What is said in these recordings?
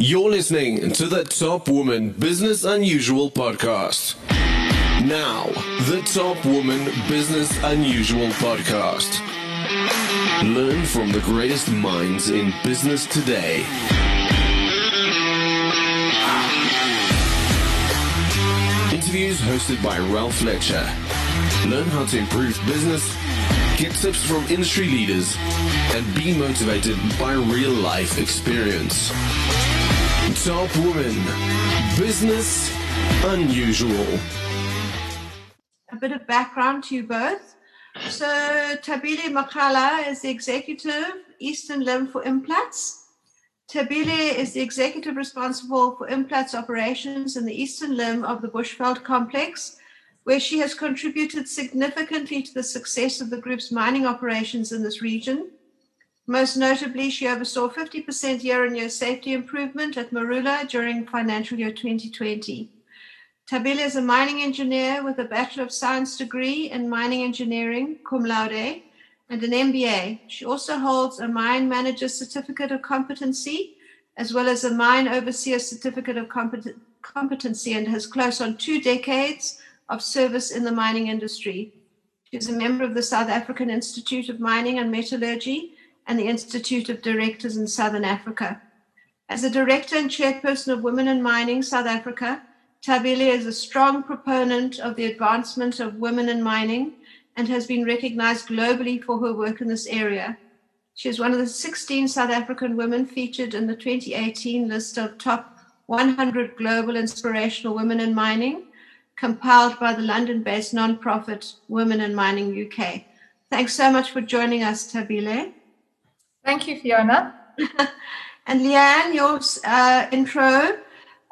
You're listening to the Top Woman Business Unusual podcast. Now, the Top Woman Business Unusual podcast. Learn from the greatest minds in business today. Interviews hosted by Ralph Lecture. Learn how to improve business, get tips from industry leaders, and be motivated by real-life experience. Top Woman, Business Unusual. A bit of background to you both. So Tabele Makhala is the executive Eastern Limb for Implats. Tabele is the executive responsible for Implats operations in the Eastern Limb of the Bushveld complex, where she has contributed significantly to the success of the group's mining operations in this region. Most notably, she oversaw 50% year-on-year safety improvement at Marula during financial year 2020. Tabele is a mining engineer with a Bachelor of Science degree in mining engineering, cum laude, and an MBA. She also holds a mine manager certificate of competency, as well as a mine overseer certificate of competency, and has close on 2 decades of service in the mining industry. She is a member of the South African Institute of Mining and Metallurgy and the Institute of Directors in Southern Africa. As a director and chairperson of Women in Mining South Africa, Tabele is a strong proponent of the advancement of women in mining and has been recognized globally for her work in this area. She is one of the 16 South African women featured in the 2018 list of top 100 global inspirational women in mining, compiled by the London-based nonprofit Women in Mining UK. Thanks so much for joining us, Tabele. Thank you, Fiona. And Leanne, your intro.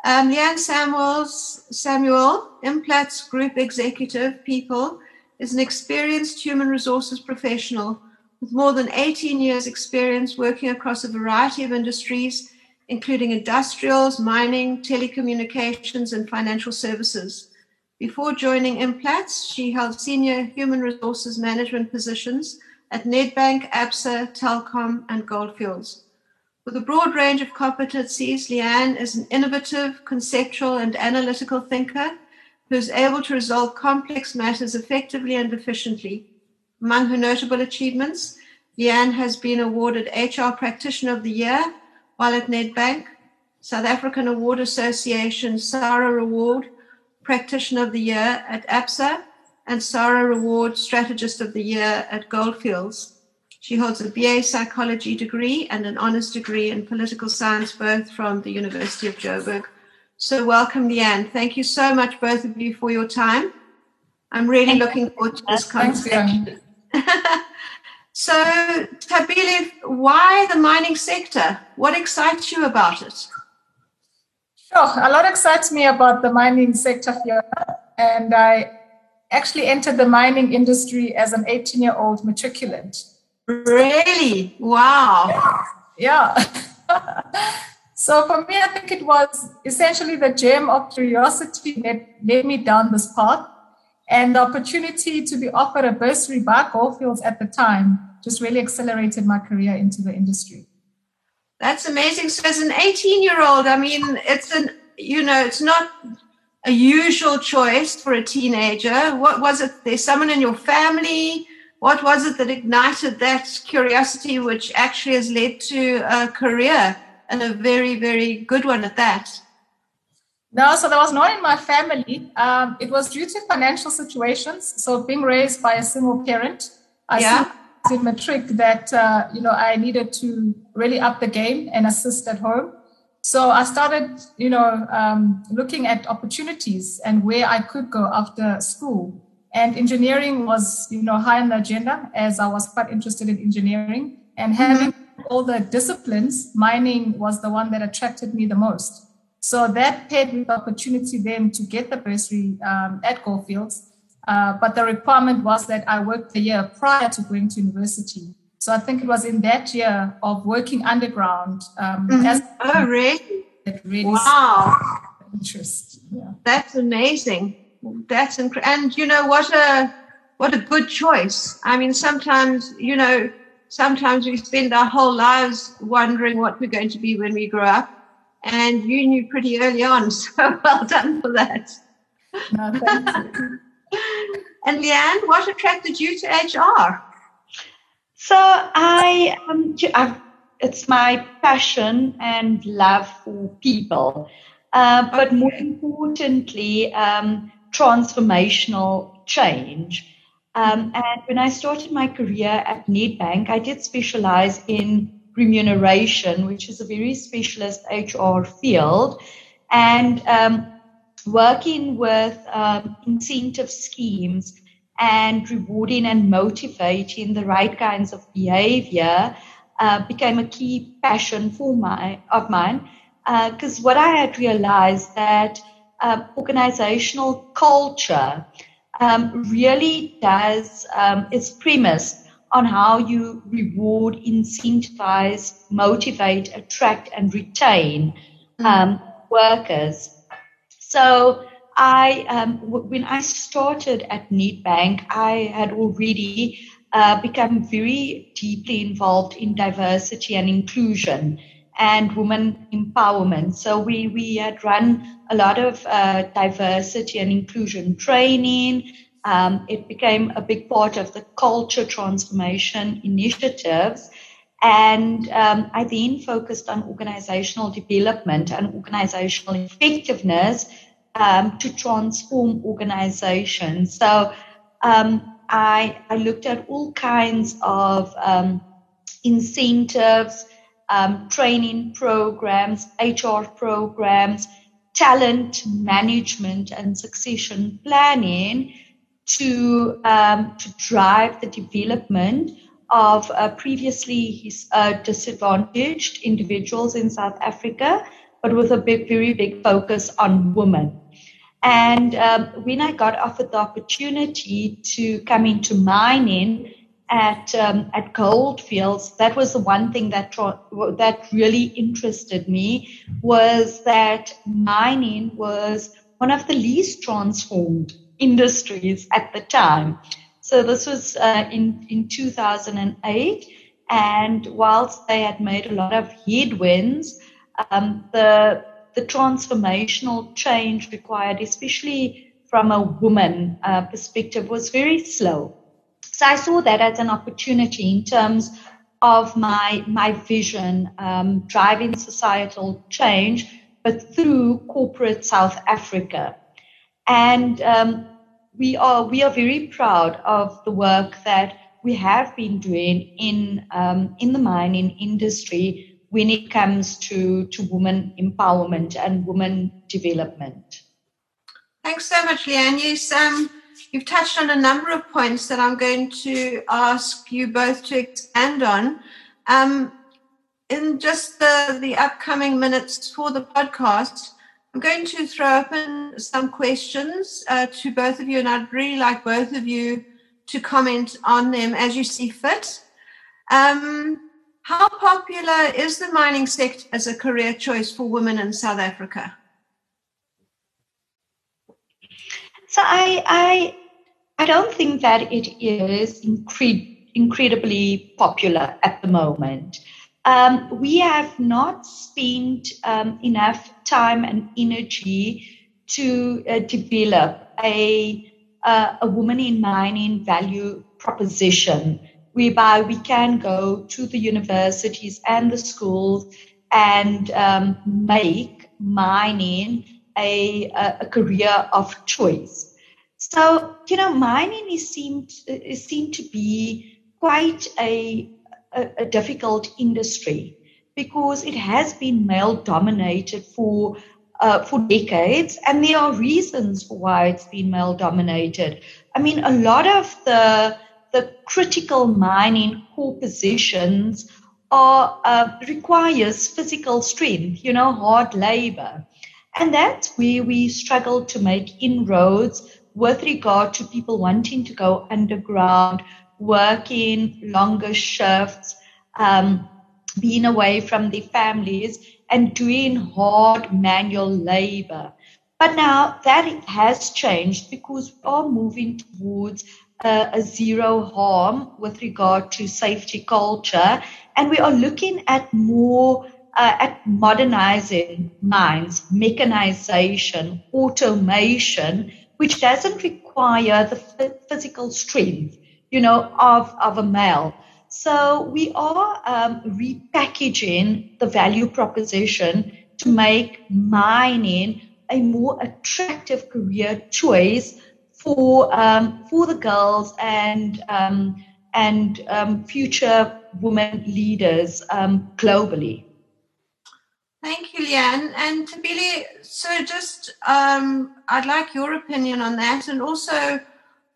Leanne Samuel, Implats Group Executive People, is an experienced human resources professional with more than 18 years experience working across a variety of industries, including industrials, mining, telecommunications, and financial services. Before joining Implats, she held senior human resources management positions at Nedbank, Absa, Telkom, and Goldfields. With a broad range of competencies, Leanne is an innovative, conceptual, and analytical thinker who is able to resolve complex matters effectively and efficiently. Among her notable achievements, Leanne has been awarded HR Practitioner of the Year while at Nedbank, South African Award Association SARA Award Practitioner of the Year at Absa, and SARA Award Strategist of the Year at Goldfields. She holds a BA Psychology degree and an Honours degree in Political Science, both from the University of Joburg. So welcome, Leanne. Thank you so much, both of you, for your time. I'm really looking forward to this conversation. So, Tabele, why the mining sector? What excites you about it? Sure, a lot excites me about the mining sector, Fiona, and I actually entered the mining industry as an 18-year-old matriculant. Really? Wow. Yeah. So for me, I think it was essentially the gem of curiosity that led me down this path, and the opportunity to be offered a bursary by Goldfields at the time just really accelerated my career into the industry. That's amazing. So as an 18-year-old, I mean, it's not a usual choice for a teenager. What was it? There's someone in your family. What was it that ignited that curiosity, which actually has led to a career, and a very, very good one at that? No, so there was none in my family. It was due to financial situations. So being raised by a single parent, I saw in matric that I needed to really up the game and assist at home. So I started, looking at opportunities and where I could go after school. And engineering was, high on the agenda, as I was quite interested in engineering. And having all the disciplines, mining was the one that attracted me the most. So that paid me the opportunity then to get the bursary at Goldfields. But the requirement was that I worked the year prior to going to university. So I think it was in that year of working underground. That really wow. Interest. Yeah. That's amazing. That's and what a good choice. I mean, sometimes we spend our whole lives wondering what we're going to be when we grow up. and you knew pretty early on, so well done for that. No, thank you. And Leanne, what attracted you to HR? So it's my passion and love for people, but more importantly, transformational change. And when I started my career at Nedbank, I did specialize in remuneration, which is a very specialist HR field, and working with incentive schemes and rewarding and motivating the right kinds of behavior became a key passion of mine, because what I had realized that organizational culture really does, is premised on how you reward, incentivize, motivate, attract, and retain workers. So I, when I started at Nedbank, I had already become very deeply involved in diversity and inclusion and women empowerment. So we had run a lot of diversity and inclusion training. It became a big part of the culture transformation initiatives. And I then focused on organizational development and organizational effectiveness to transform organizations. So I looked at all kinds of incentives, training programs, HR programs, talent management and succession planning to drive the development of previously disadvantaged individuals in South Africa, but with a big, very big focus on women. And when I got offered the opportunity to come into mining at Goldfields, that was the one thing that really interested me, was that mining was one of the least transformed industries at the time. So this was in 2008, and whilst they had made a lot of headwinds, the transformational change required, especially from a woman perspective, was very slow. So I saw that as an opportunity in terms of my vision, driving societal change, but through corporate South Africa. And we are very proud of the work that we have been doing in the mining industry when it comes to women empowerment and women development. Thanks so much, Leanne. You've touched on a number of points that I'm going to ask you both to expand on. In just the upcoming minutes for the podcast, I'm going to throw open some questions to both of you, and I'd really like both of you to comment on them as you see fit. How popular is the mining sector as a career choice for women in South Africa? So I don't think that it is incredibly popular at the moment. We have not spent enough time and energy to develop a woman in mining value proposition, whereby we can go to the universities and the schools and make mining a career of choice. So, mining is seen to be quite a difficult industry, because it has been male dominated for decades, and there are reasons for why it's been male dominated. I mean, a lot of the critical mining core positions requires physical strength, hard labor. And that's where we struggle to make inroads with regard to people wanting to go underground, working longer shifts, being away from their families and doing hard manual labor. But now that has changed, because we are moving towards a zero harm with regard to safety culture, and we are looking at more at modernizing mines, mechanization, automation, which doesn't require the physical strength, of a male. So we are repackaging the value proposition to make mining a more attractive career choice for the girls and future women leaders globally. Thank you, Leanne. And Tabele, so just I'd like your opinion on that, and also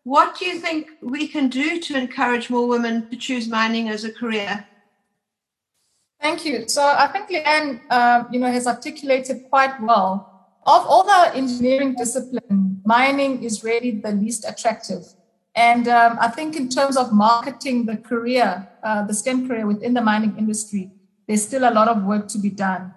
what do you think we can do to encourage more women to choose mining as a career? Thank you. So I think Leanne, has articulated quite well. Of all the engineering discipline, mining is really the least attractive. And I think in terms of marketing the career, the STEM career within the mining industry, there's still a lot of work to be done.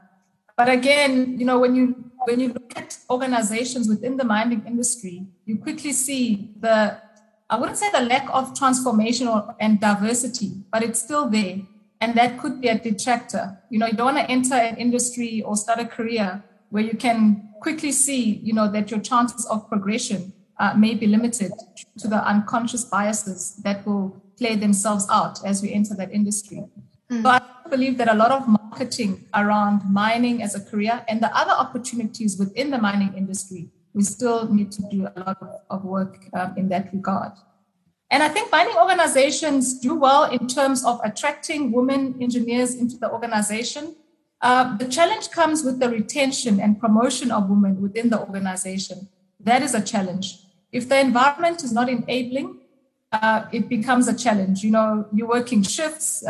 But again, when you look at organizations within the mining industry, you quickly see I wouldn't say the lack of transformation and diversity, but it's still there. And that could be a detractor. You don't want to enter an industry or start a career where you can quickly see, that your chances of progression may be limited to the unconscious biases that will play themselves out as we enter that industry. Mm. So I believe that a lot of marketing around mining as a career and the other opportunities within the mining industry, we still need to do a lot of work in that regard. And I think mining organizations do well in terms of attracting women engineers into the organization. The challenge comes with the retention and promotion of women within the organization. That is a challenge. If the environment is not enabling, it becomes a challenge. You're working shifts,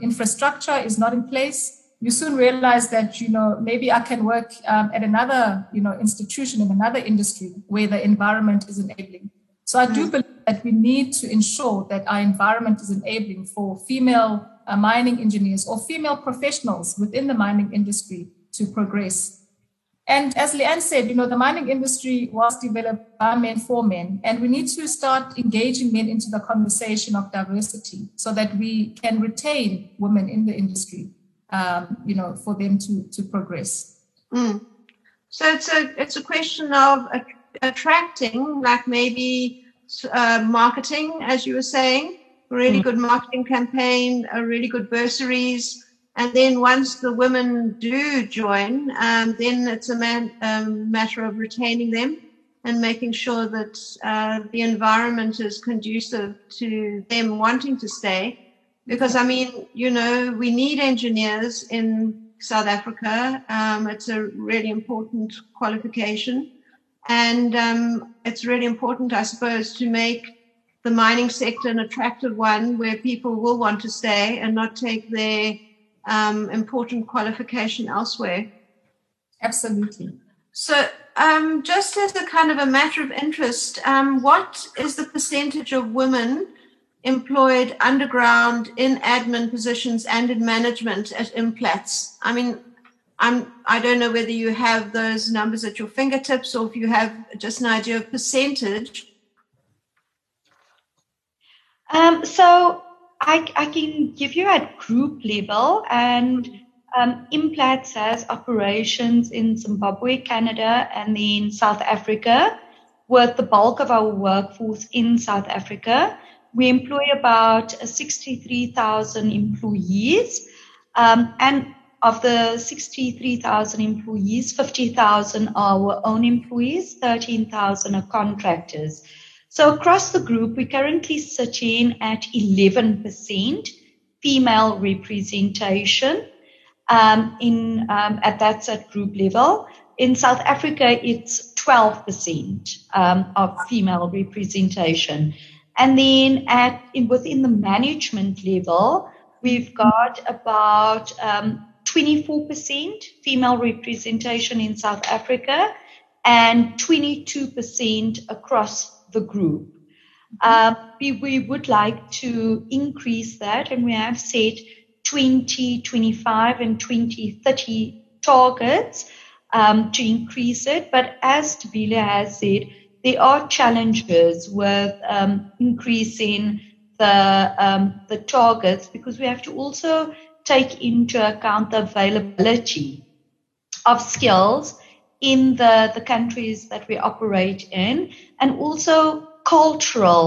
infrastructure is not in place. You soon realize that, maybe I can work at another, institution in another industry where the environment is enabling. So I do believe that we need to ensure that our environment is enabling for female mining engineers or female professionals within the mining industry to progress. And as Leanne said, the mining industry was developed by men for men, and we need to start engaging men into the conversation of diversity so that we can retain women in the industry, for them to progress. Mm. So it's a question of attracting, like maybe marketing, as you were saying, a really good marketing campaign, a really good bursaries. And then once the women do join, then it's a matter of retaining them and making sure that the environment is conducive to them wanting to stay. Because, we need engineers in South Africa. It's a really important qualification. And it's really important, I suppose, to make the mining sector an attractive one where people will want to stay and not take their important qualification elsewhere. Absolutely. So just as a kind of a matter of interest, what is the percentage of women employed underground in admin positions and in management at Implats? I don't know whether you have those numbers at your fingertips or if you have just an idea of percentage. So I can give you at group level, and Implats has operations in Zimbabwe, Canada, and then South Africa, with the bulk of our workforce in South Africa. We employ about 63,000 employees, and of the 63,000 employees, 50,000 are our own employees, 13,000 are contractors. So across the group, we're currently sitting at 11% female representation at that's at group level. In South Africa, it's 12% of female representation. And then within the management level, we've got about 24% female representation in South Africa and 22% across the group. We would like to increase that, and we have set 2025 and 2030 targets to increase it. But as Tabele has said, there are challenges with increasing the targets, because we have to also take into account the availability of skills in the countries that we operate in, and also cultural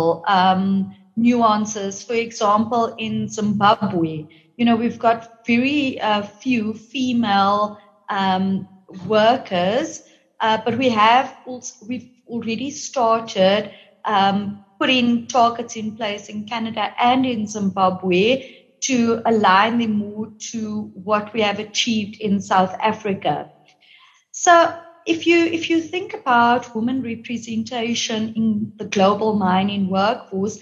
nuances. For example, in Zimbabwe, you know, we've got very few female workers, but we have also, we've already started putting targets in place in Canada and in Zimbabwe to align them more to what we have achieved in South Africa. So if you think about women representation in the global mining workforce,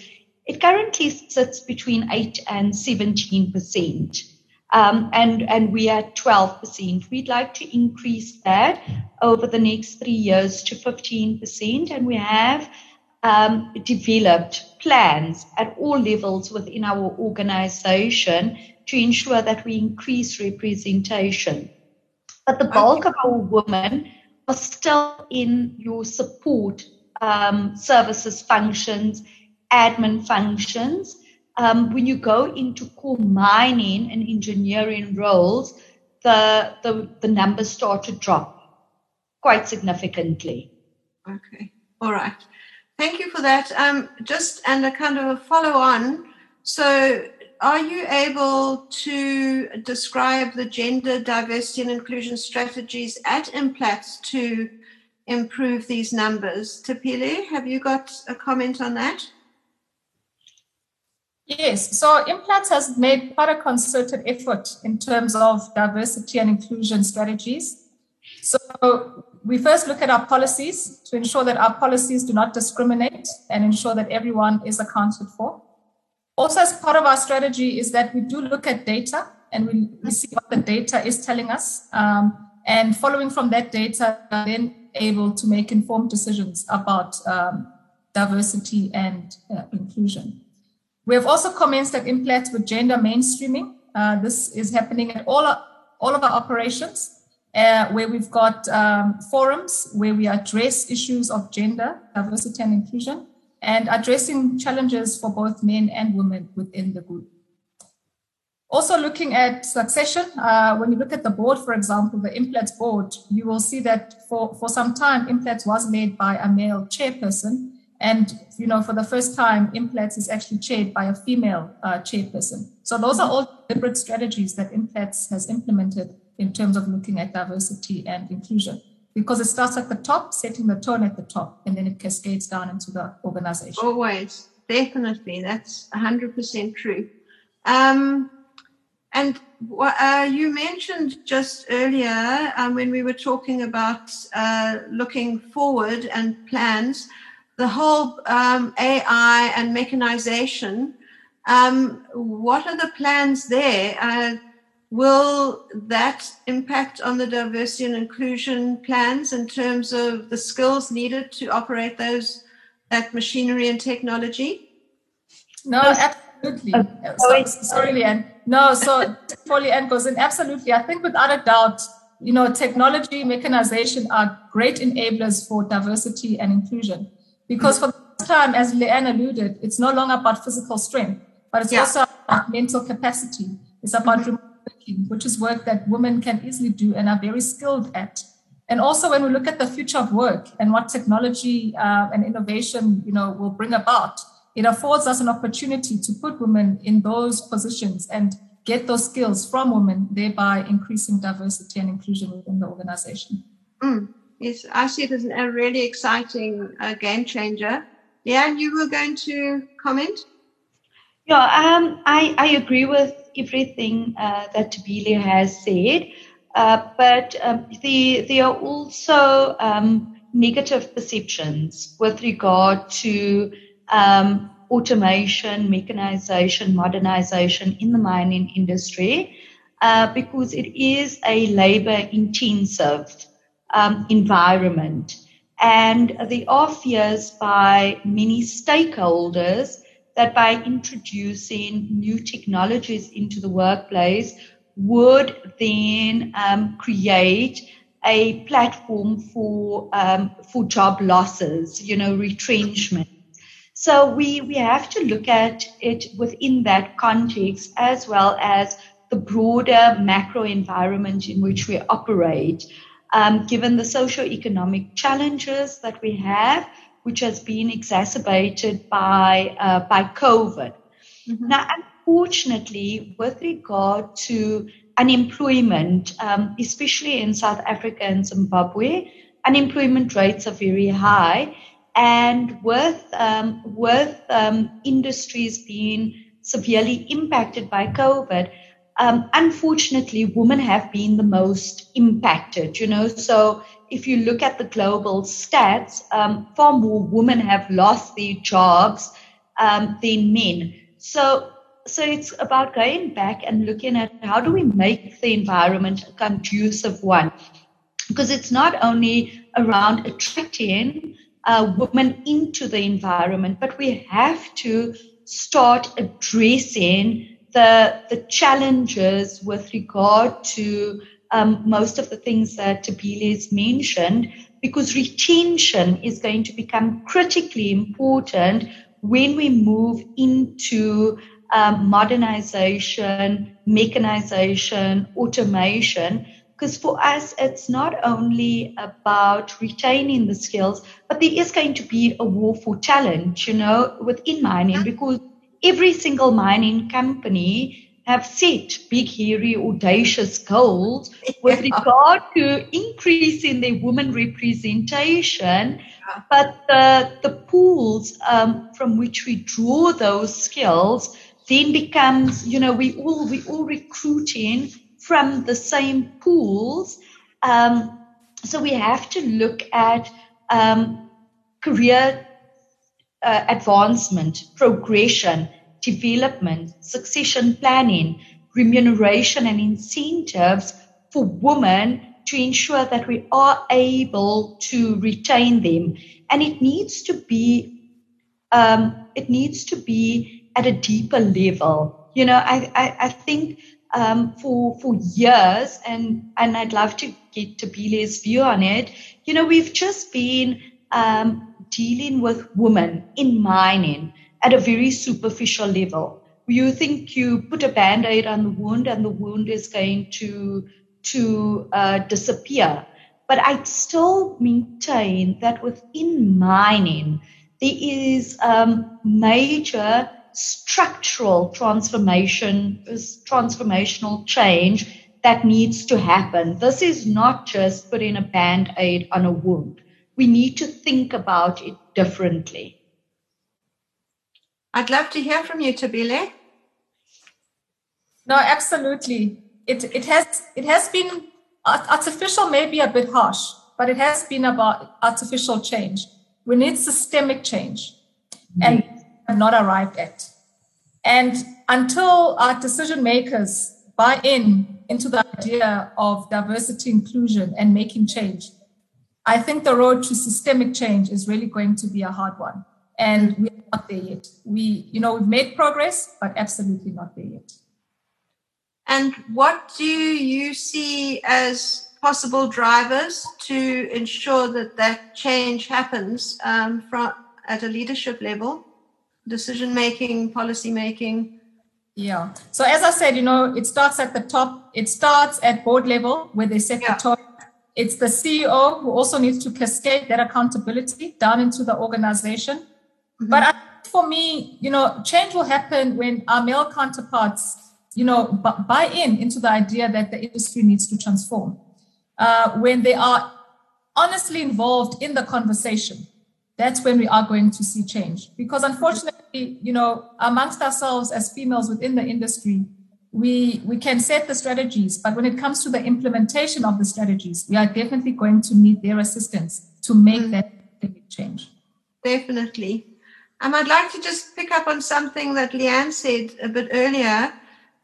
it currently sits between 8 and 17%, and we are 12%. We'd like to increase that over the next 3 years to 15%, and we have developed plans at all levels within our organization to ensure that we increase representation. But the bulk of our women are still in your support services functions, admin functions. When you go into core mining and engineering roles, the numbers start to drop quite significantly. Okay, all right. Thank you for that. Just and a kind of a follow-on, so are you able to describe the gender diversity and inclusion strategies at Implats to improve these numbers? Tabele, have you got a comment on that? Yes, so Implats has made quite a concerted effort in terms of diversity and inclusion strategies. So we first look at our policies to ensure that our policies do not discriminate and ensure that everyone is accounted for. Also, as part of our strategy is that we do look at data and we see what the data is telling us. And following from that data, we're then able to make informed decisions about diversity and inclusion. We have also commenced at Implats with gender mainstreaming. This is happening at all of our operations. Where we've got forums where we address issues of gender, diversity and inclusion, and addressing challenges for both men and women within the group. Also looking at succession, when you look at the board, for example, the Implats board, you will see that for some time, Implats was led by a male chairperson. And, you know, for the first time, Implats is actually chaired by a female chairperson. So those are all deliberate strategies that Implats has implemented in terms of looking at diversity and inclusion, because it starts at the top, setting the tone at the top, and then it cascades down into the organization. Always, definitely. That's 100% true. You mentioned just earlier when we were talking about looking forward and plans, the whole AI and mechanization. What are the plans there? Will that impact on the diversity and inclusion plans in terms of the skills needed to operate that machinery and technology? No, absolutely. Sorry, Leanne. No, so for Leanne goes in, absolutely. I think without a doubt, you know, technology, mechanization are great enablers for diversity and inclusion. Because for the first time, as Leanne alluded, it's no longer about physical strength, but it's also about mental capacity. It's about which is work that women can easily do and are very skilled at. And also when we look at the future of work and what technology and innovation, you know, will bring about, it affords us an opportunity to put women in those positions and get those skills from women, thereby increasing diversity and inclusion within the organization. Yes, I see it as a really exciting game changer. Leanne, you were going to comment? Yeah, I agree with everything that Tabele has said, but there are also negative perceptions with regard to automation, mechanization, modernization in the mining industry, because it is a labor-intensive environment, and there are fears by many stakeholders that by introducing new technologies into the workplace would then create a platform for job losses, you know, retrenchment. So we have to look at it within that context, as well as the broader macro environment in which we operate, given the socioeconomic challenges that we have, which has been exacerbated by COVID. Mm-hmm. Now, unfortunately, with regard to unemployment, especially in South Africa and Zimbabwe, unemployment rates are very high, and with industries being severely impacted by COVID, unfortunately, women have been the most impacted, you know. So if you look at the global stats, far more women have lost their jobs than men. So it's about going back and looking at how do we make the environment a conducive one, because it's not only around attracting women into the environment, but we have to start addressing the challenges with regard to most of the things that Tabele has mentioned, because retention is going to become critically important when we move into modernization, mechanization, automation, because for us, it's not only about retaining the skills, but there is going to be a war for talent, you know, within mining, because every single mining company have set big, hairy, audacious goals with regard to increasing their women representation, but the pools from which we draw those skills then becomes, you know, we all recruiting from the same pools, so we have to look at career advancement, progression, development, succession planning, remuneration and incentives for women to ensure that we are able to retain them. And it needs to be at a deeper level. You know, I think for years, and I'd love to get Tabele's view on it, you know, we've just been dealing with women in mining at a very superficial level. You think you put a Band-Aid on the wound and the wound is going to disappear. But I still maintain that within mining, there is major structural transformational change that needs to happen. This is not just putting a Band-Aid on a wound. We need to think about it differently. I'd love to hear from you, Tabele. No, absolutely. It has been artificial, maybe a bit harsh, but it has been about artificial change. We need systemic change, and we have not arrived at. And until our decision makers buy into the idea of diversity, inclusion, and making change, I think the road to systemic change is really going to be a hard one. And we are not there yet. We've made progress, but absolutely not there yet. And what do you see as possible drivers to ensure that change happens at a leadership level, decision-making, policy-making? Yeah. So as I said, you know, it starts at the top. It starts at board level where they set the tone. It's the CEO who also needs to cascade that accountability down into the organization. Mm-hmm. But for me, you know, change will happen when our male counterparts, you know, buy into the idea that the industry needs to transform. When they are honestly involved in the conversation, that's when we are going to see change. Because unfortunately, you know, amongst ourselves as females within the industry, we can set the strategies, but when it comes to the implementation of the strategies, we are definitely going to need their assistance to make that change. Definitely. I'd like to just pick up on something that Leanne said a bit earlier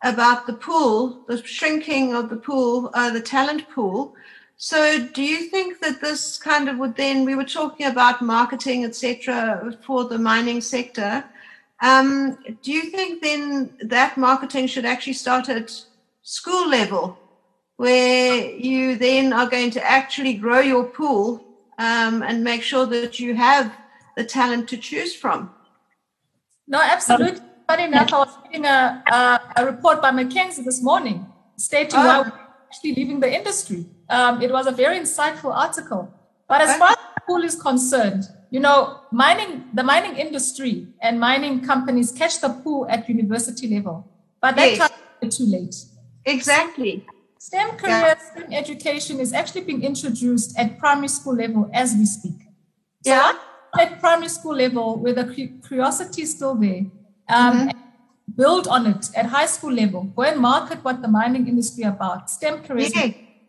about the pool, the shrinking of the pool, the talent pool. So do you think that this kind of would then, we were talking about marketing, etc., for the mining sector. Do you think then that marketing should actually start at school level, where you then are going to actually grow your pool and make sure that you have the talent to choose from? No, absolutely. Funny enough, I was reading a report by McKinsey this morning stating why we're actually leaving the industry. It was a very insightful article. But as far as the pool is concerned, you know, the mining industry and mining companies catch the pool at university level. But that time is too late. Exactly. STEM careers, STEM education is actually being introduced at primary school level as we speak. So at primary school level, where the curiosity is still there, and build on it at high school level. Go and market what the mining industry about, STEM careers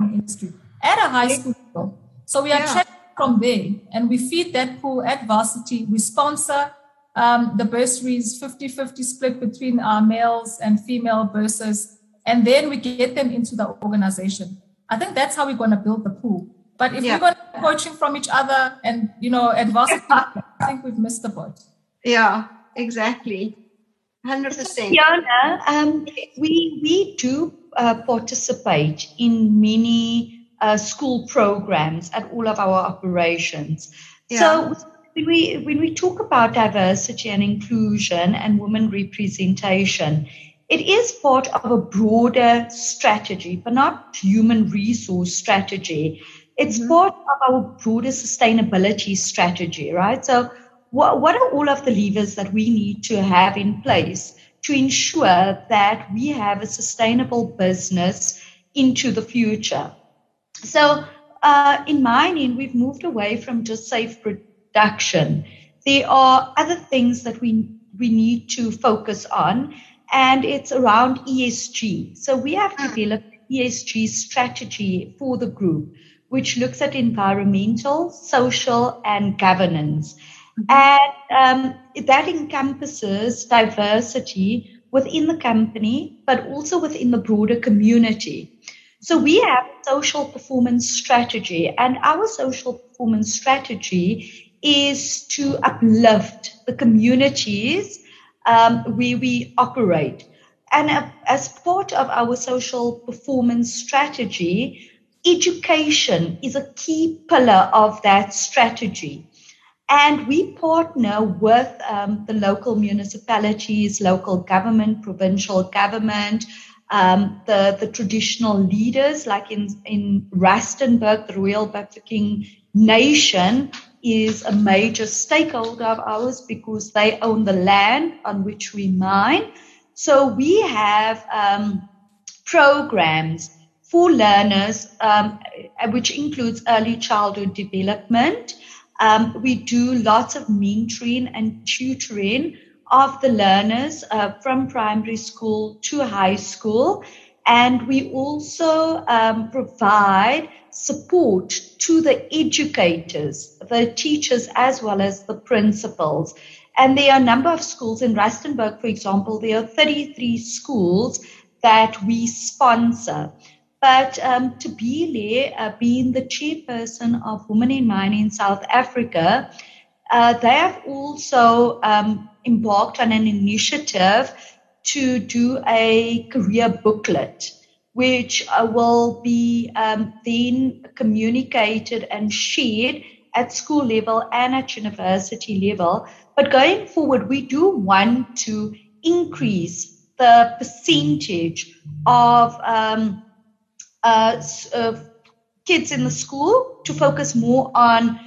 industry at a high school level. So we are trained from there, and we feed that pool at varsity. We sponsor the bursaries, 50-50 split between our males and female bursars, and then we get them into the organization. I think that's how we're going to build the pool. But if we're going to be coaching from each other and, you know, at varsity, I think we've missed the boat. Yeah, exactly. 100%. Fiona, we do participate in many school programs at all of our operations. Yeah. So when we talk about diversity and inclusion and women representation, it is part of a broader strategy, but not human resource strategy. It's part of our broader sustainability strategy, right? So what are all of the levers that we need to have in place to ensure that we have a sustainable business into the future? So in mining, we've moved away from just safe production. There are other things that we need to focus on, and it's around ESG. So we have developed ESG strategy for the group, which looks at environmental, social, and governance. And that encompasses diversity within the company, but also within the broader community. So we have a social performance strategy, and our social performance strategy is to uplift the communities where we operate. And as part of our social performance strategy, education is a key pillar of that strategy. And we partner with the local municipalities, local government, provincial government, the traditional leaders, like in Rustenburg, the Royal Bafokeng Nation is a major stakeholder of ours because they own the land on which we mine. So we have programs for learners, which includes early childhood development. We do lots of mentoring and tutoring of the learners from primary school to high school. And we also provide support to the educators, the teachers, as well as the principals. And there are a number of schools in Rustenburg, for example, there are 33 schools that we sponsor. But Tabele, being the chairperson of Women in Mining in South Africa, they have also embarked on an initiative to do a career booklet, which will be then communicated and shared at school level and at university level. But going forward, we do want to increase the percentage of kids in the school to focus more on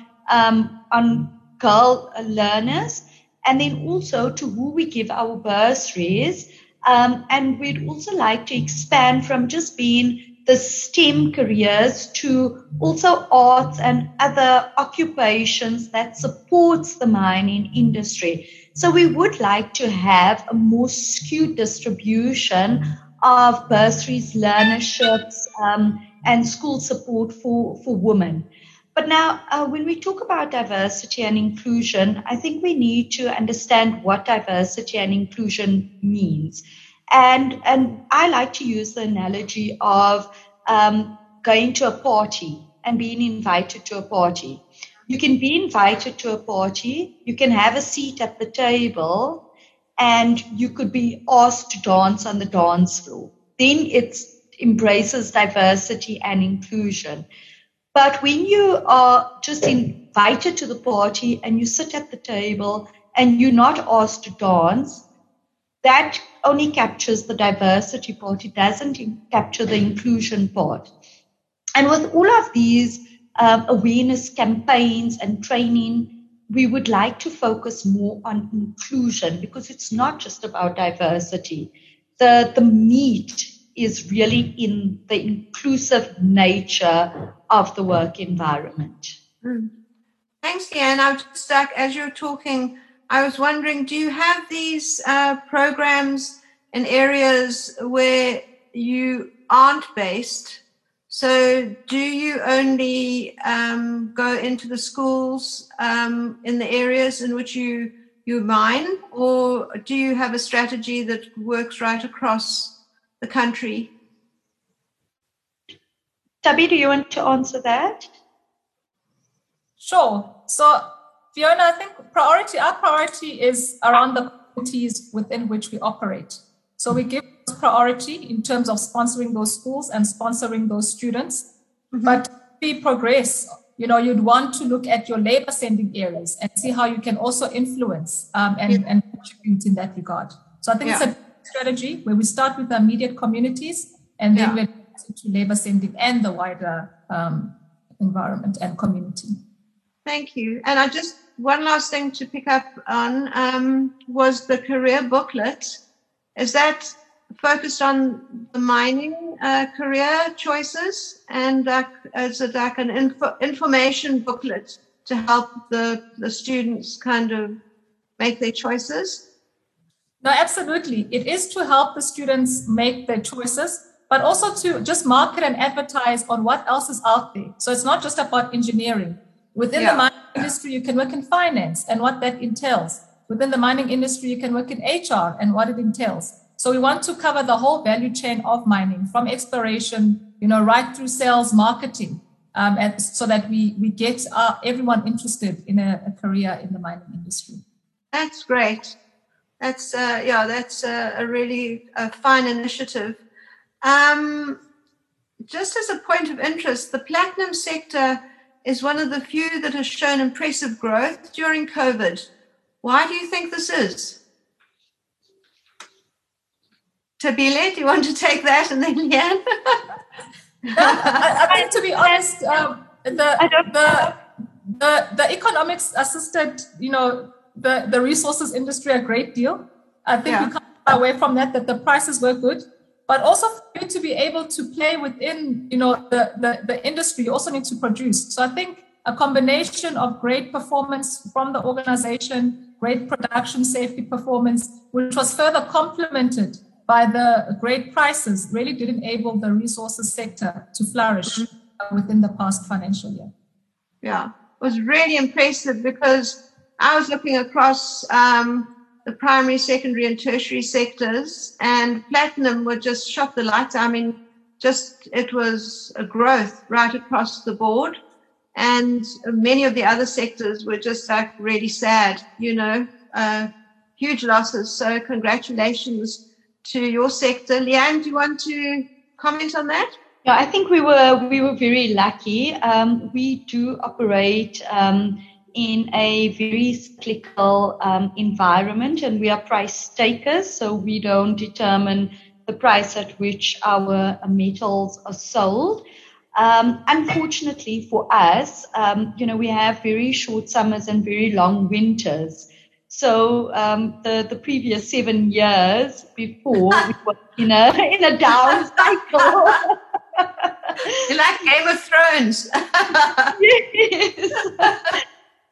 girl learners, and then also to who we give our bursaries. And we'd also like to expand from just being the STEM careers to also arts and other occupations that supports the mining industry. So we would like to have a more skewed distribution of bursaries, learnerships, and school support for women. But now, when we talk about diversity and inclusion, I think we need to understand what diversity and inclusion means. And I like to use the analogy of going to a party and being invited to a party. You can be invited to a party, you can have a seat at the table, and you could be asked to dance on the dance floor. Then it embraces diversity and inclusion. But when you are just invited to the party and you sit at the table and you're not asked to dance, that only captures the diversity part. It doesn't capture the inclusion part. And with all of these awareness campaigns and training, we would like to focus more on inclusion, because it's not just about diversity. The meat is really in the inclusive nature of the work environment. Mm. Thanks, Leanne. I'm just stuck as you're talking. I was wondering, do you have these programs in areas where you aren't based? So do you only go into the schools in the areas in which you mine, or do you have a strategy that works right across the country? Tabi, do you want to answer that? Sure. So, Fiona, I think our priority is around the communities within which we operate. So we give priority in terms of sponsoring those schools and sponsoring those students. Mm-hmm. But if we progress, you'd want to look at your labor sending areas and see how you can also influence and contribute in that regard. So I think it's a strategy where we start with the immediate communities and then we're into labor sending and the wider environment and community. Thank you. And one last thing to pick up on was the career booklet. Is that focused on the mining career choices, and is it like an information booklet to help the students kind of make their choices? No, absolutely. It is to help the students make their choices, but also to just market and advertise on what else is out there. So it's not just about engineering. Within the mining industry, you can work in finance and what that entails. Within the mining industry, you can work in HR and what it entails. So we want to cover the whole value chain of mining, from exploration, right through sales, marketing, and so that we get everyone interested in a career in the mining industry. That's great. That's a really fine initiative. Just as a point of interest, the platinum sector is one of the few that has shown impressive growth during COVID. Why do you think this is? Tabele, do you want to take that and then Leanne? I think, to be honest, the economics assisted, the resources industry a great deal. I think we can't get away from that the prices were good. But also for you to be able to play within, the industry, you also need to produce. So I think a combination of great performance from the organization, great production safety performance, which was further complemented by the great prices, really did enable the resources sector to flourish within the past financial year. Yeah, it was really impressive because I was looking across the primary, secondary and tertiary sectors, and platinum would just shot the lights. I mean, it was a growth right across the board, and many of the other sectors were just like really sad, huge losses. So congratulations to your sector. Leanne, do you want to comment on that? Yeah, I think we were very lucky. We do operate in a very cyclical environment, and we are price takers, so we don't determine the price at which our metals are sold. Unfortunately for us, we have very short summers and very long winters. So the previous 7 years before, we were in a down cycle. You're like Game of Thrones. Yes.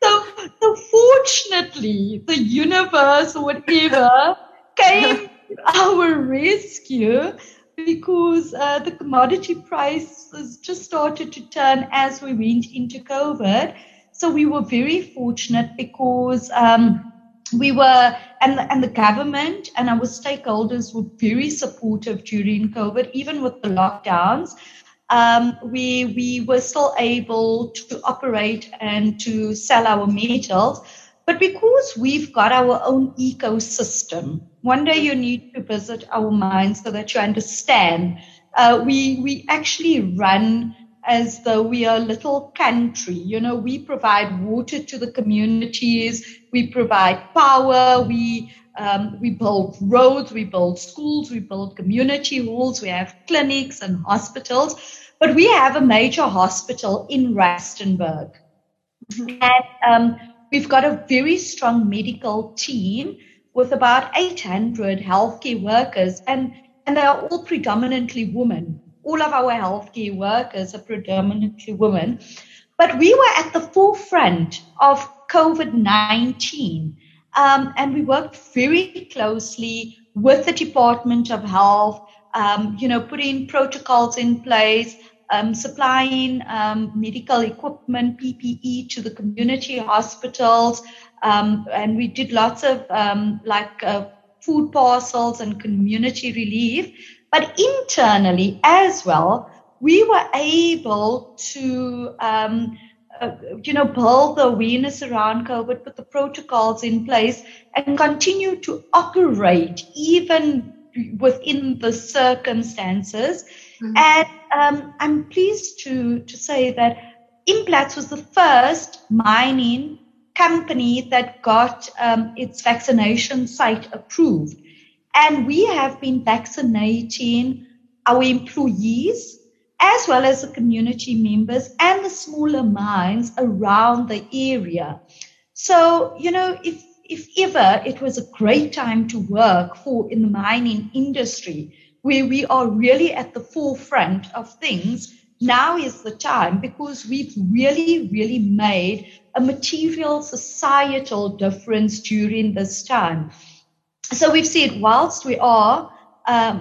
So fortunately, the universe or whatever came to our rescue, because the commodity prices just started to turn as we went into COVID. So we were very fortunate because we were, and the government and our stakeholders were very supportive during COVID, even with the lockdowns. We were still able to operate and to sell our metals. But because we've got our own ecosystem, one day you need to visit our mines so that you understand. We actually run as though we are a little country. You know, we provide water to the communities, we provide power, we build roads, we build schools, we build community halls, we have clinics and hospitals. But we have a major hospital in Rustenburg. Mm-hmm. And we've got a very strong medical team with about 800 healthcare workers, and they are all predominantly women. All of our healthcare workers are predominantly women. But we were at the forefront of COVID-19, and we worked very closely with the Department of Health, putting protocols in place, supplying medical equipment, PPE, to the community hospitals. And we did lots of food parcels and community relief. But internally as well, we were able to, build the awareness around COVID, put the protocols in place, and continue to operate even within the circumstances. Mm-hmm. And I'm pleased to say that Implats was the first mining company that got its vaccination site approved. And we have been vaccinating our employees as well as the community members and the smaller mines around the area. So, if ever, it was a great time to work in the mining industry, where we are really at the forefront of things. Now is the time, because we've really, really made a material societal difference during this time. So we've said, whilst we are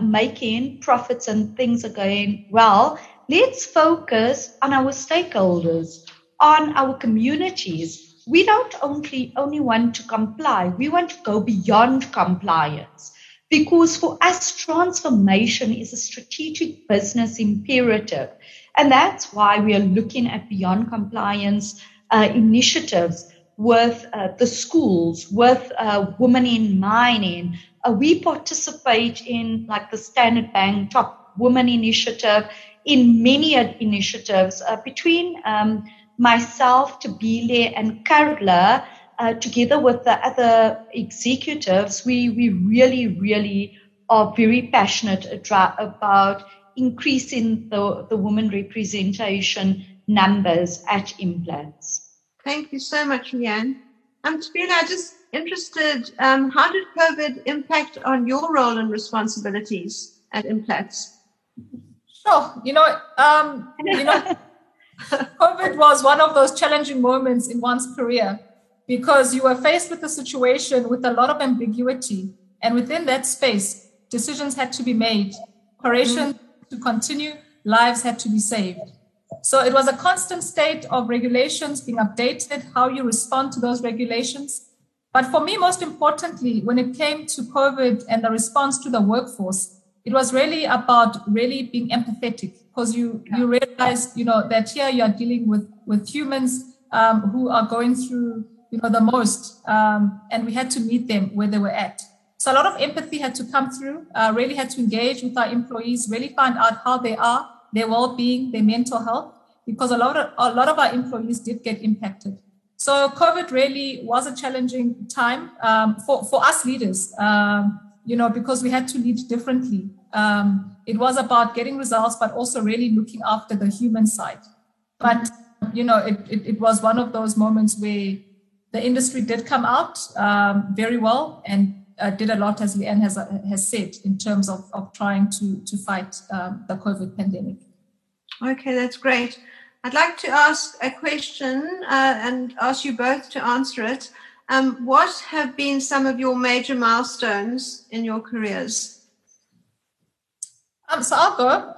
making profits and things are going well, let's focus on our stakeholders, on our communities. We don't only want to comply, we want to go beyond compliance. Because for us, transformation is a strategic business imperative. And that's why we are looking at beyond compliance initiatives with the schools, with women in mining. We participate in the Standard Bank Top Women Initiative, in many initiatives between myself, Tabele and Karla. Together with the other executives, we really, really are very passionate about increasing the women representation numbers at Implats. Thank you so much, Leanne. Tabele, I'm just interested, how did COVID impact on your role and responsibilities at Implats? Sure. COVID was one of those challenging moments in one's career, because you were faced with a situation with a lot of ambiguity. And within that space, decisions had to be made. Operations to continue, lives had to be saved. So it was a constant state of regulations being updated, how you respond to those regulations. But for me, most importantly, when it came to COVID and the response to the workforce, it was really about being empathetic, because you realized, that here you are dealing with humans who are going through the most, and we had to meet them where they were at. So a lot of empathy had to come through, really had to engage with our employees, really find out how they are, their well-being, their mental health, because a lot of our employees did get impacted. So COVID really was a challenging time for us leaders, because we had to lead differently. It was about getting results, but also really looking after the human side. But, it was one of those moments where the industry did come out very well and did a lot, as Leanne has said, in terms of trying to fight the COVID pandemic. Okay, that's great. I'd like to ask a question and ask you both to answer it. What have been some of your major milestones in your careers? So I'll go.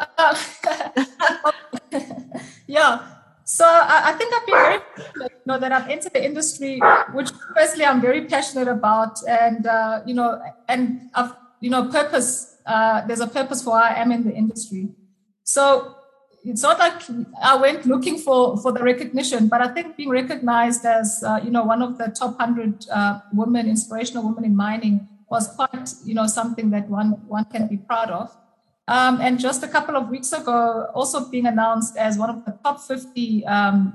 Yeah. So I think I've been very fortunate, that I've entered the industry, which firstly I'm very passionate about, and and I've purpose. There's a purpose for why I am in the industry. So it's not like I went looking for the recognition, but I think being recognized as one of the top 100 women, inspirational women in mining, was quite something that one can be proud of. And just a couple of weeks ago, also being announced as one of the top 50,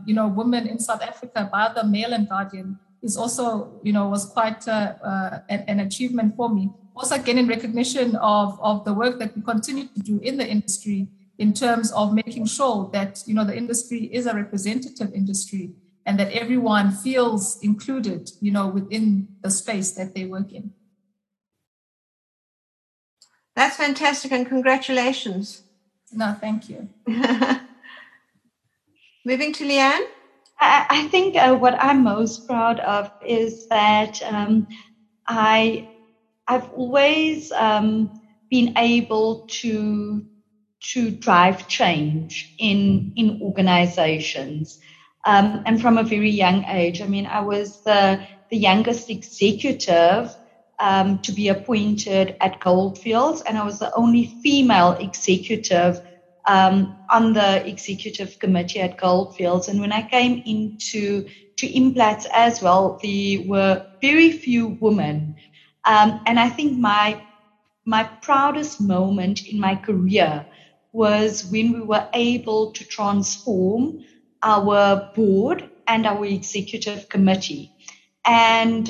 women in South Africa by the Mail and Guardian is also, was quite an achievement for me. Also, again, in recognition of the work that we continue to do in the industry in terms of making sure that, the industry is a representative industry and that everyone feels included, within the space that they work in. That's fantastic, and congratulations. No, thank you. Moving to Leanne. I think what I'm most proud of is that I've always been able to drive change in organizations. And from a very young age, I mean, I was the youngest executive to be appointed at Goldfields, and I was the only female executive on the executive committee at Goldfields. And when I came into Implats as well, there were very few women. And I think my proudest moment in my career was when we were able to transform our board and our executive committee. And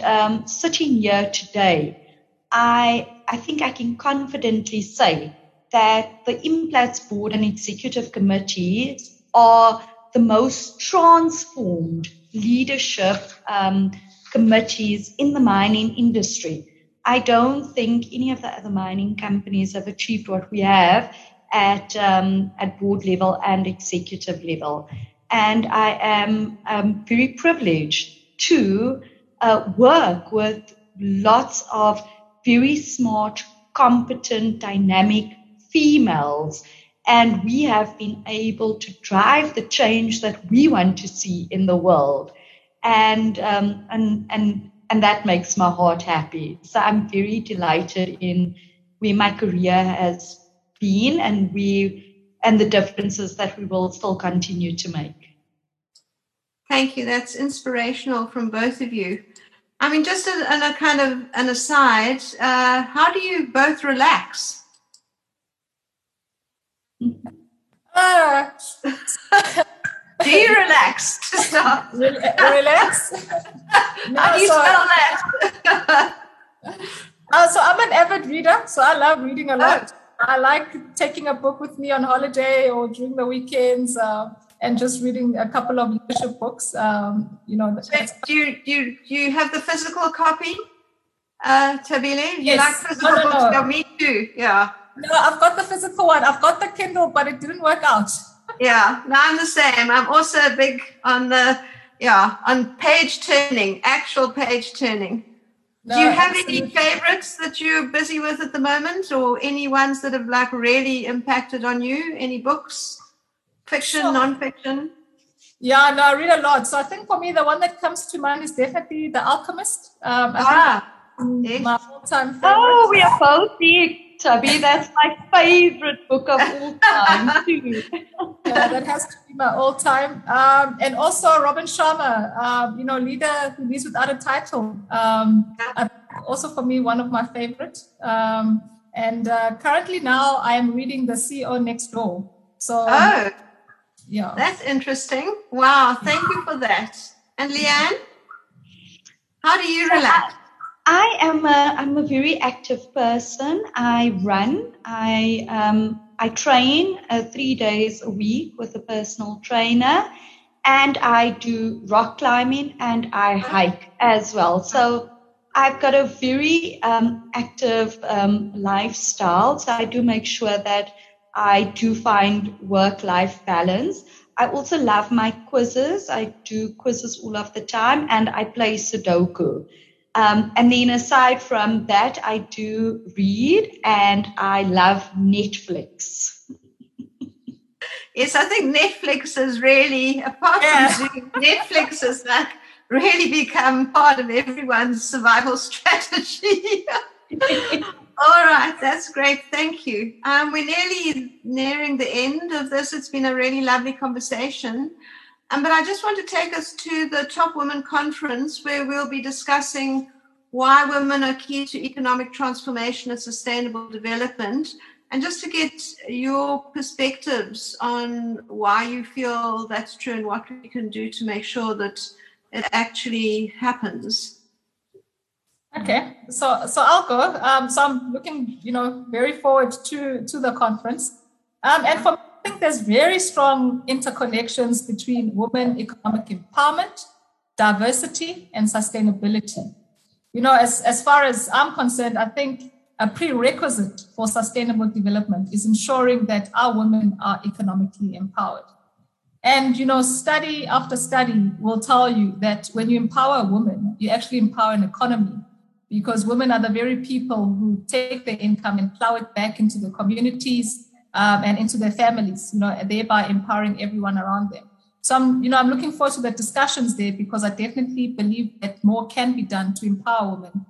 sitting here today, I think I can confidently say that the Implats board and executive committees are the most transformed leadership committees in the mining industry. I don't think any of the other mining companies have achieved what we have at board level and executive level. And I am very privileged to work with lots of very smart, competent, dynamic females. And we have been able to drive the change that we want to see in the world. And that makes my heart happy. So I'm very delighted in where my career has been and the differences that we will still continue to make. Thank you. That's inspirational from both of you. I mean, just as a kind of an aside, how do you both relax? Do you relax to start? Relax? No, how do you spell that? So I'm an avid reader, so I love reading a lot. I like taking a book with me on holiday or during the weekends. And just reading a couple of leadership books, So do you have the physical copy, Tabele? You like physical books? No. Me too. Yeah. No, I've got the physical one. I've got the Kindle, but it didn't work out. Yeah. No, I'm the same. I'm also big on on page turning, actual page turning. No, do you have any favorites that you're busy with at the moment, or any ones that have like really impacted on you? Any books? Fiction, non-fiction? Yeah, no, I read a lot. So I think for me, the one that comes to mind is definitely The Alchemist. My all-time favorite. Oh, we are both big, Chubby. That's my favorite book of all time, too. Yeah, that has to be my all-time. And also Robin Sharma, leader who leads without a title. Also for me, one of my favorites. And currently now I am reading The CEO Next Door. So, yeah. That's interesting. Wow, thank you for that. And Leanne, how do you relax? I'm a very active person. I run. I train 3 days a week with a personal trainer, and I do rock climbing and I hike as well. So I've got a very active lifestyle. So I do make sure that I do find work-life balance. I also love my quizzes. I do quizzes all of the time, and I play Sudoku. And then aside from that, I do read, and I love Netflix. Yes, I think Netflix is really, apart from Zoom, Netflix has like really become part of everyone's survival strategy. All right, that's great. Thank you. We're nearly nearing the end of this. It's been a really lovely conversation. But I just want to take us to the Top Women Conference, where we'll be discussing why women are key to economic transformation and sustainable development. And just to get your perspectives on why you feel that's true and what we can do to make sure that it actually happens. Okay, so I'll go. So I'm looking, very forward to the conference. And for me, I think there's very strong interconnections between women, economic empowerment, diversity, and sustainability. As far as I'm concerned, I think a prerequisite for sustainable development is ensuring that our women are economically empowered. And, study after study will tell you that when you empower a woman, you actually empower an economy, because women are the very people who take their income and plow it back into the communities and into their families, thereby empowering everyone around them. So I'm looking forward to the discussions there, because I definitely believe that more can be done to empower women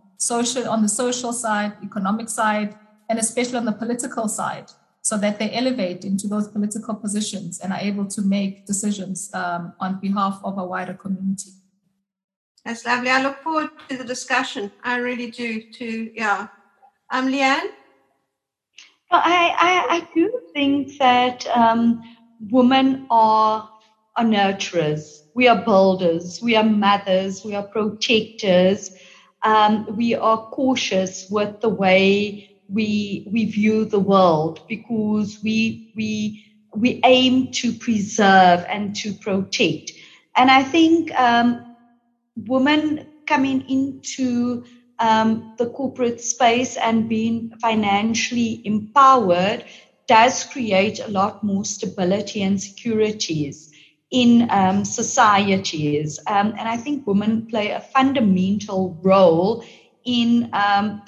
on the social side, economic side, and especially on the political side, so that they elevate into those political positions and are able to make decisions on behalf of a wider community. That's lovely. I look forward to the discussion. I really do too. Yeah. Leanne? Well, I do think that women are nurturers. We are builders. We are mothers. We are protectors. We are cautious with the way we view the world, because we aim to preserve and to protect. And I think women coming into the corporate space and being financially empowered does create a lot more stability and securities in societies. And I think women play a fundamental role in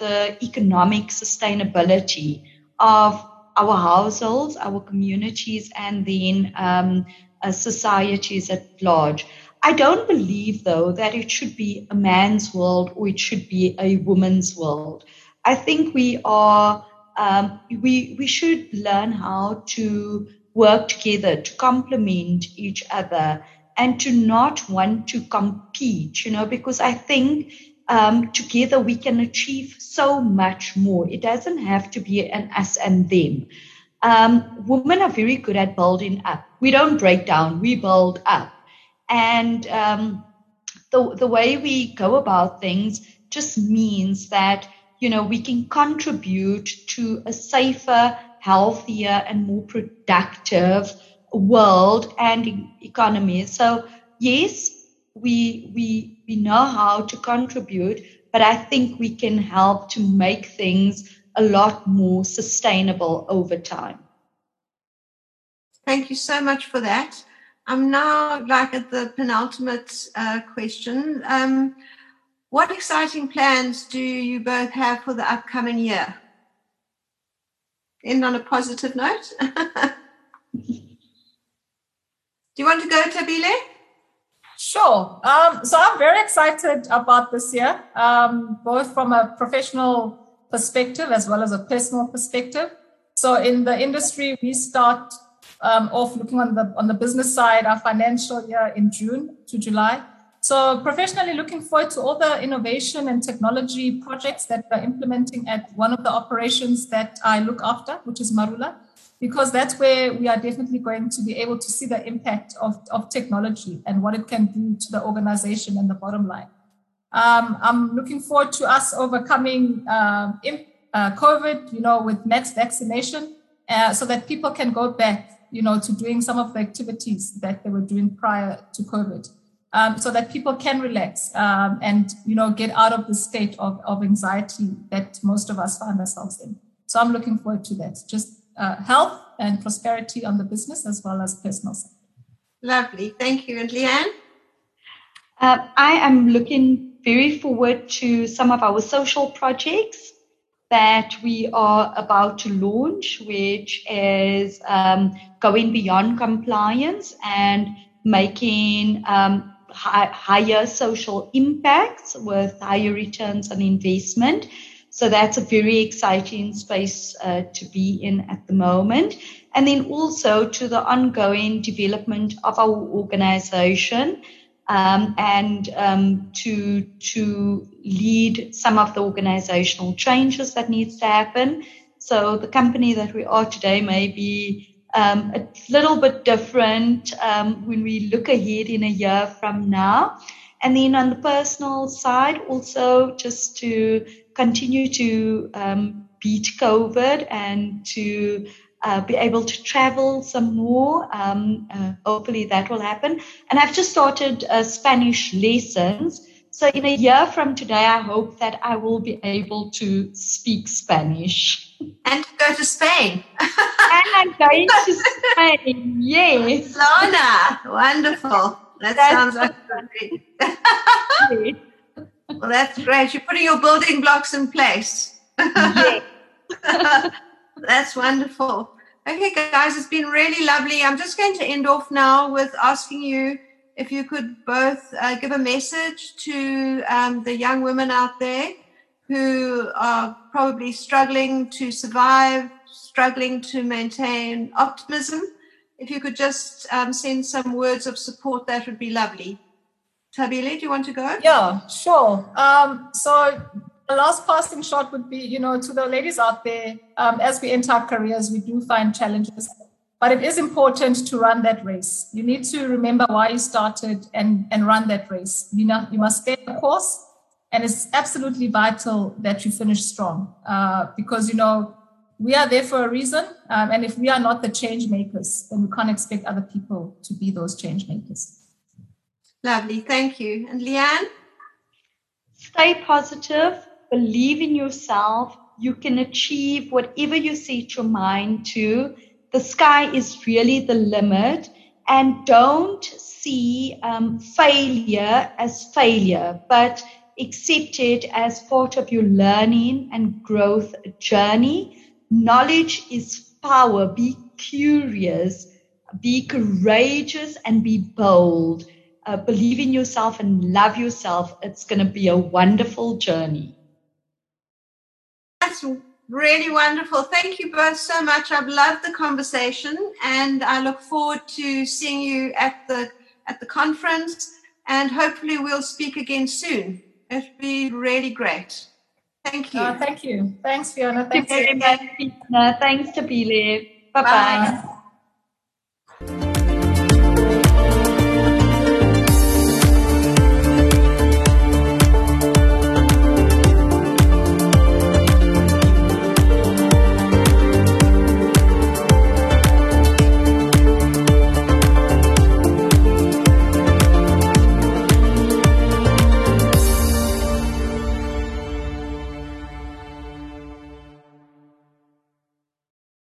the economic sustainability of our households, our communities, and then societies at large. I don't believe, though, that it should be a man's world or it should be a woman's world. I think we should learn how to work together, to complement each other, and to not want to compete, because I think together we can achieve so much more. It doesn't have to be an us and them. Women are very good at building up. We don't break down, we build up. And the way we go about things just means that, we can contribute to a safer, healthier, and more productive world and economy. So yes, we know how to contribute, but I think we can help to make things a lot more sustainable over time. Thank you so much for that. I'm now at the penultimate question. What exciting plans do you both have for the upcoming year? End on a positive note. Do you want to go, Tabele? Sure. So I'm very excited about this year, both from a professional perspective as well as a personal perspective. So in the industry, we start off looking on the business side, our financial year in June to July. So professionally, looking forward to all the innovation and technology projects that we're implementing at one of the operations that I look after, which is Marula, because that's where we are definitely going to be able to see the impact of technology and what it can do to the organization and the bottom line. I'm looking forward to us overcoming COVID, with mass vaccination, so that people can go back, to doing some of the activities that they were doing prior to COVID. So that people can relax and, get out of the state of anxiety that most of us find ourselves in. So I'm looking forward to that. Just health and prosperity on the business as well as personal side. Lovely. Thank you. And Leanne? I am looking very forward to some of our social projects that we are about to launch, which is going beyond compliance and making higher social impacts with higher returns on investment. So that's a very exciting space to be in at the moment. And then also to the ongoing development of our organization and to lead some of the organizational changes that needs to happen. So the company that we are today may be a little bit different when we look ahead in a year from now. And then on the personal side, also just to continue to beat COVID and to be able to travel some more. Hopefully that will happen. And I've just started Spanish lessons. So in a year from today, I hope that I will be able to speak Spanish. And go to Spain. And I'm going to Spain, yes. Barcelona, wonderful. That sounds like great. Well, that's great. You're putting your building blocks in place. Yes. That's wonderful. Okay, guys, it's been really lovely. I'm just going to end off now with asking you if you could both give a message to the young women out there who are probably struggling to survive, struggling to maintain optimism. If you could just send some words of support, that would be lovely. Tabele, do you want to go? Yeah, sure. So the last passing shot would be, you know, to the ladies out there, as we enter our careers, we do find challenges. But it is important to run that race. You need to remember why you started and run that race. You know, you must stay the course. And it's absolutely vital that you finish strong because, you know, we are there for a reason. And if we are not the change makers, then we can't expect other people to be those change makers. Lovely. Thank you. And Leanne? Stay positive. Believe in yourself. You can achieve whatever you set your mind to. The sky is really the limit, and don't see failure as failure, but accept it as part of your learning and growth journey. Knowledge is power. Be curious, be courageous, and be bold. Believe in yourself and love yourself. It's going to be a wonderful journey. That's really wonderful. Thank you both so much. I've loved the conversation, and I look forward to seeing you at the conference, and hopefully we'll speak again soon. It'll be really great. Thank you. Oh, thank you. Thanks, Fiona. Thanks very much. Thanks, Tabele. Bye-bye. Bye.